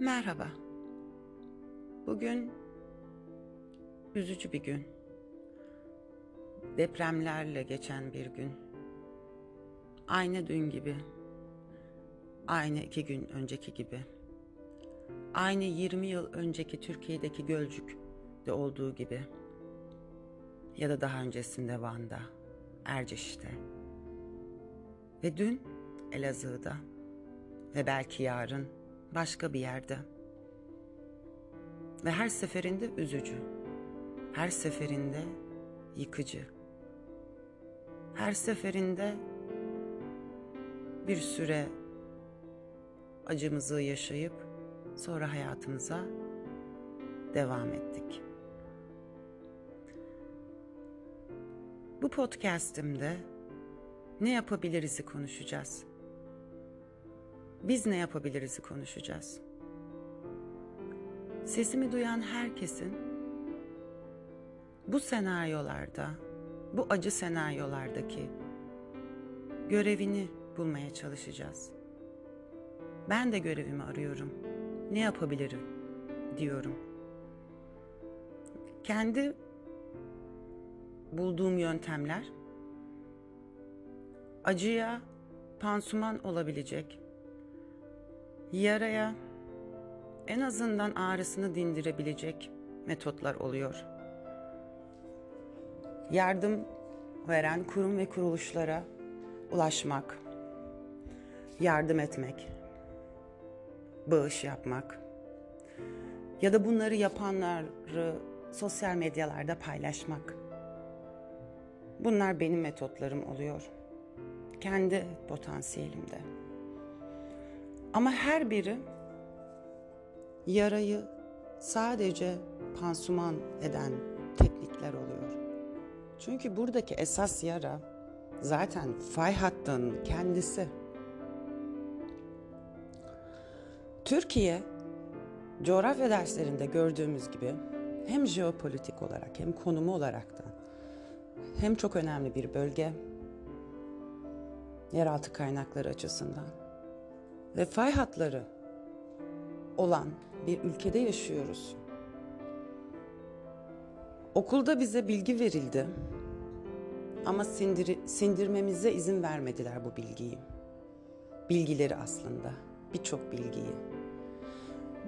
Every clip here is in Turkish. Merhaba. Bugün üzücü bir gün. Depremlerle geçen bir gün. Aynı dün gibi. Aynı 2 gün önceki gibi. Aynı 20 yıl önceki Türkiye'deki Gölcük'te olduğu gibi. Ya da daha öncesinde Van'da, Erciş'te. Ve dün Elazığ'da. Ve belki yarın başka bir yerde. Ve her seferinde üzücü. Her seferinde yıkıcı. Her seferinde bir süre acımızı yaşayıp sonra hayatımıza devam ettik. Bu podcast'imde ne yapabiliriz'i konuşacağız. Biz ne yapabiliriz'i konuşacağız. Sesimi duyan herkesin bu senaryolarda, bu acı senaryolardaki görevini bulmaya çalışacağız. Ben de görevimi arıyorum. Ne yapabilirim diyorum. Kendi bulduğum yöntemler acıya pansuman olabilecek, yaraya en azından ağrısını dindirebilecek metotlar oluyor. Yardım veren kurum ve kuruluşlara ulaşmak, yardım etmek, bağış yapmak ya da bunları yapanları sosyal medyalarda paylaşmak. Bunlar benim metotlarım oluyor. Kendi potansiyelimde. Ama her biri yarayı sadece pansuman eden teknikler oluyor. Çünkü buradaki esas yara zaten fay hattının kendisi. Türkiye, coğrafya derslerinde gördüğümüz gibi hem jeopolitik olarak hem konumu olarak da hem çok önemli bir bölge, yeraltı kaynakları açısından ve fay hatları olan bir ülkede yaşıyoruz. Okulda bize bilgi verildi ama sindirmemize izin vermediler bu bilgiyi. Bilgileri aslında, birçok bilgiyi.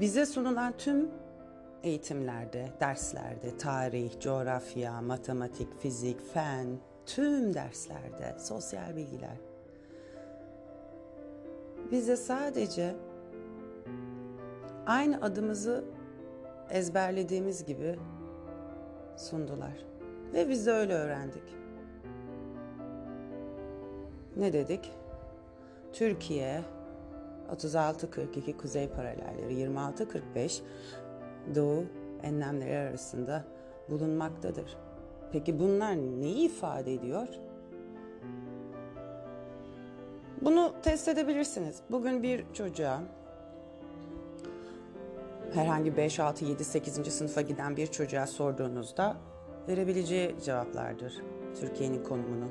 Bize sunulan tüm eğitimlerde, derslerde, tarih, coğrafya, matematik, fizik, fen, tüm derslerde, sosyal bilgiler. Bize sadece aynı adımızı ezberlediğimiz gibi sundular. Ve biz de öyle öğrendik. Ne dedik? Türkiye 36-42 kuzey paralelleri, 26-45 doğu enlemleri arasında bulunmaktadır. Peki bunlar neyi ifade ediyor? Bunu test edebilirsiniz. Bugün bir çocuğa, herhangi 5, 6, 7, 8. sınıfa giden bir çocuğa sorduğunuzda verebileceği cevaplardır Türkiye'nin konumunu.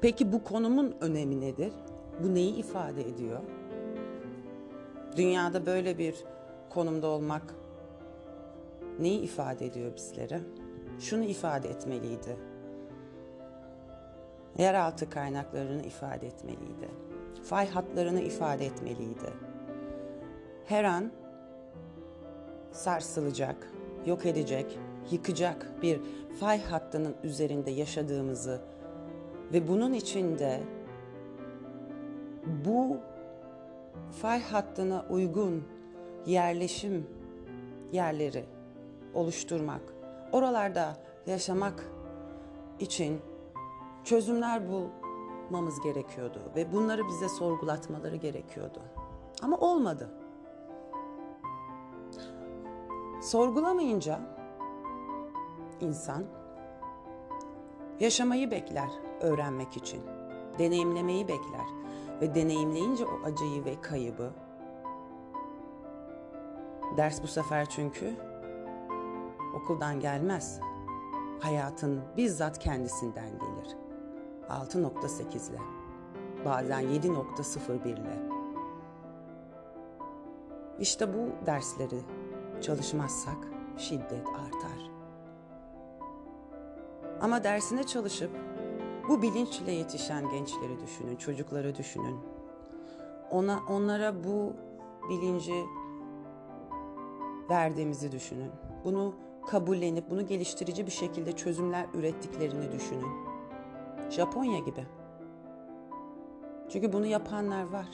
Peki bu konumun önemi nedir? Bu neyi ifade ediyor? Dünyada böyle bir konumda olmak neyi ifade ediyor bizlere? Şunu ifade etmeliydi. Yeraltı kaynaklarını ifade etmeliydi. Fay hatlarını ifade etmeliydi. Her an sarsılacak, yok edecek, yıkacak bir fay hattının üzerinde yaşadığımızı ve bunun içinde bu fay hattına uygun yerleşim yerleri oluşturmak, oralarda yaşamak için çözümler bulmamız gerekiyordu ve bunları bize sorgulatmaları gerekiyordu. Ama olmadı. Sorgulamayınca insan yaşamayı bekler öğrenmek için, deneyimlemeyi bekler ve deneyimleyince o acıyı ve kaybı. Ders bu sefer çünkü okuldan gelmez, hayatın bizzat kendisinden gelir. 6.8 ile, bazen 7.01 ile. İşte bu dersleri çalışmazsak şiddet artar. Ama dersine çalışıp bu bilinçle yetişen gençleri düşünün, çocukları düşünün. Onlara bu bilinci verdiğimizi düşünün. Bunu kabullenip bunu geliştirici bir şekilde çözümler ürettiklerini düşünün. Japonya gibi. Çünkü bunu yapanlar var.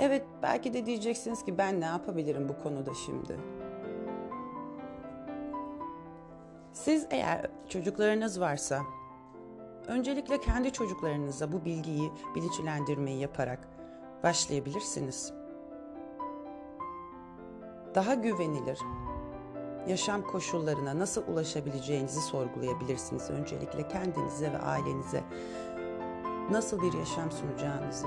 Evet, belki de diyeceksiniz ki ben ne yapabilirim bu konuda şimdi? Siz eğer çocuklarınız varsa, öncelikle kendi çocuklarınıza bu bilgiyi, bilinçlendirmeyi yaparak başlayabilirsiniz. Daha güvenilir yaşam koşullarına nasıl ulaşabileceğinizi sorgulayabilirsiniz. Öncelikle kendinize ve ailenize nasıl bir yaşam sunacağınızı,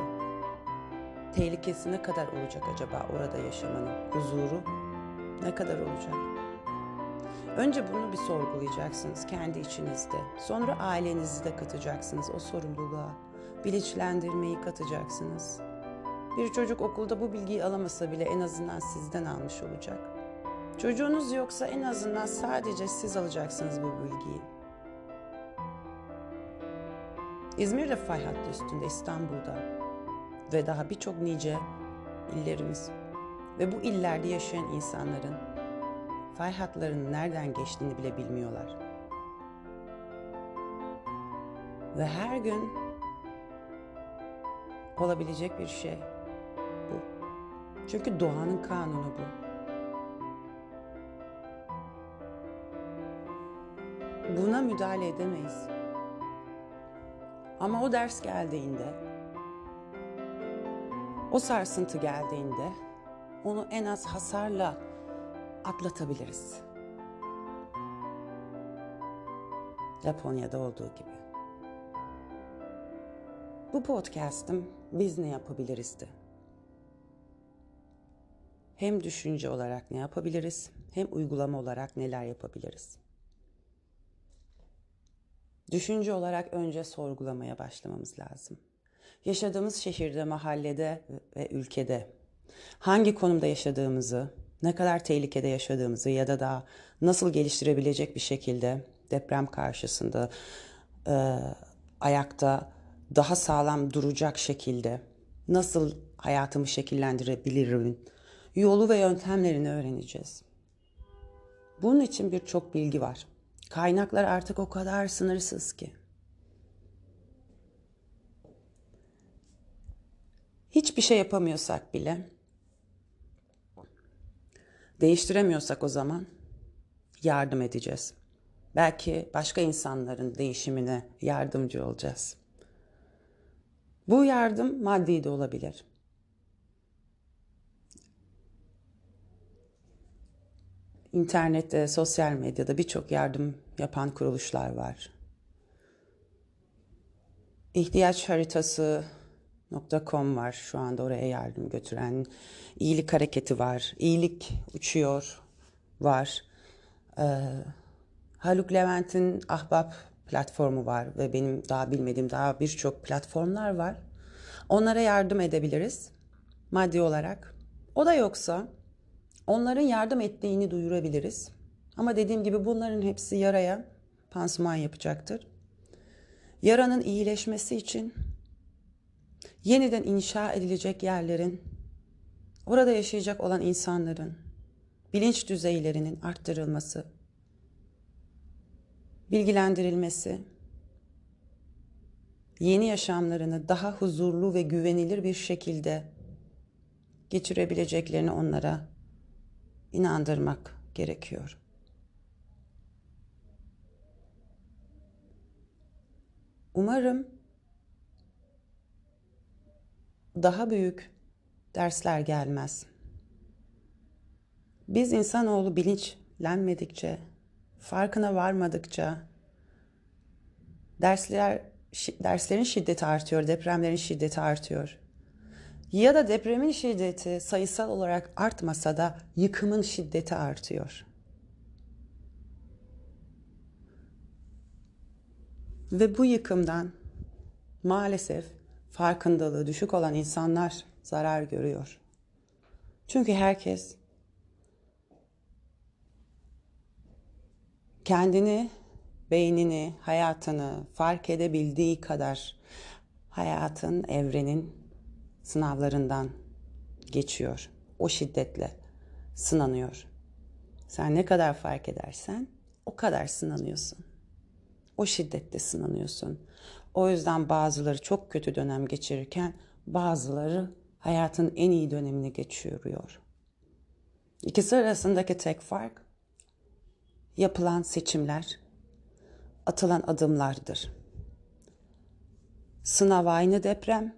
tehlikesi ne kadar olacak acaba orada yaşamanın, huzuru ne kadar olacak? Önce bunu bir sorgulayacaksınız kendi içinizde. Sonra ailenizi de katacaksınız o sorumluluğa, bilinçlendirmeyi katacaksınız. Bir çocuk okulda bu bilgiyi alamasa bile en azından sizden almış olacak. Çocuğunuz yoksa en azından sadece siz alacaksınız bu bilgiyi. İzmir refah hattı üstünde, İstanbul'da ve daha birçok nice illerimiz ve bu illerde yaşayan insanların fay hatlarının nereden geçtiğini bile bilmiyorlar. Ve her gün olabilecek bir şey bu. Çünkü doğanın kanunu bu. Buna müdahale edemeyiz. Ama o ders geldiğinde, o sarsıntı geldiğinde onu en az hasarla atlatabiliriz. Japonya'da olduğu gibi. Bu podcast'ım biz ne yapabiliriz'di. Hem düşünce olarak ne yapabiliriz, hem uygulama olarak neler yapabiliriz. Düşünce olarak önce sorgulamaya başlamamız lazım. Yaşadığımız şehirde, mahallede ve ülkede hangi konumda yaşadığımızı, ne kadar tehlikede yaşadığımızı ya da daha nasıl geliştirebilecek bir şekilde deprem karşısında ayakta daha sağlam duracak şekilde nasıl hayatımı şekillendirebilirim yolu ve yöntemlerini öğreneceğiz. Bunun için birçok bilgi var. Kaynaklar artık o kadar sınırsız ki. Hiçbir şey yapamıyorsak bile, değiştiremiyorsak o zaman yardım edeceğiz. Belki başka insanların değişimine yardımcı olacağız. Bu yardım maddi de olabilir. İnternette, sosyal medyada birçok yardım yapan kuruluşlar var. İhtiyaçharitası.com var. Şu anda oraya yardım götüren. İyilik Hareketi var. İyilik Uçuyor var. Haluk Levent'in Ahbap platformu var ve benim daha bilmediğim daha birçok platformlar var. Onlara yardım edebiliriz maddi olarak. O da yoksa onların yardım ettiğini duyurabiliriz. Ama dediğim gibi bunların hepsi yaraya pansuman yapacaktır. Yaranın iyileşmesi için yeniden inşa edilecek yerlerin, orada yaşayacak olan insanların bilinç düzeylerinin arttırılması, bilgilendirilmesi, yeni yaşamlarını daha huzurlu ve güvenilir bir şekilde geçirebileceklerini onlara inandırmak gerekiyor. Umarım daha büyük dersler gelmez. Biz insanoğlu bilinçlenmedikçe, farkına varmadıkça derslerin şiddeti artıyor, depremlerin şiddeti artıyor. Ya da depremin şiddeti sayısal olarak artmasa da yıkımın şiddeti artıyor. Ve bu yıkımdan maalesef farkındalığı düşük olan insanlar zarar görüyor. Çünkü herkes kendini, beynini, hayatını fark edebildiği kadar hayatın, evrenin sınavlarından geçiyor. O şiddetle sınanıyor. Sen ne kadar fark edersen o kadar sınanıyorsun. O şiddette sınanıyorsun. O yüzden bazıları çok kötü dönem geçirirken bazıları hayatın en iyi dönemini geçiriyor. İkisi arasındaki tek fark yapılan seçimler, atılan adımlardır. Sınav aynı deprem.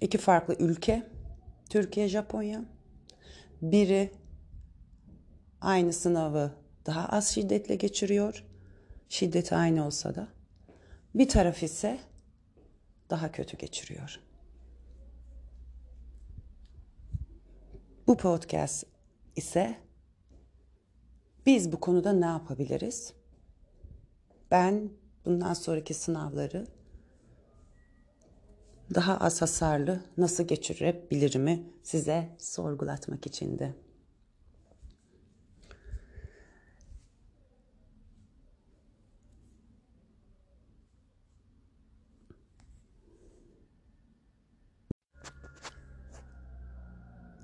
İki farklı ülke. Türkiye, Japonya. Biri aynı sınavı daha az şiddetle geçiriyor. Şiddeti aynı olsa da. Bir taraf ise daha kötü geçiriyor. Bu podcast ise biz bu konuda ne yapabiliriz? Ben bundan sonraki sınavları daha az hasarlı nasıl geçirebilirimi size sorgulatmak içindi.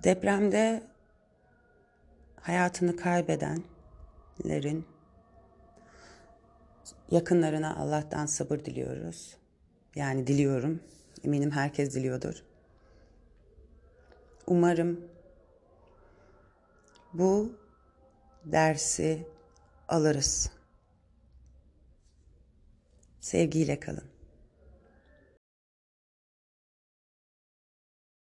Depremde hayatını kaybedenlerin yakınlarına Allah'tan sabır diliyoruz. Yani diliyorum. Eminim herkes diliyordur. Umarım bu dersi alırız. Sevgiyle kalın.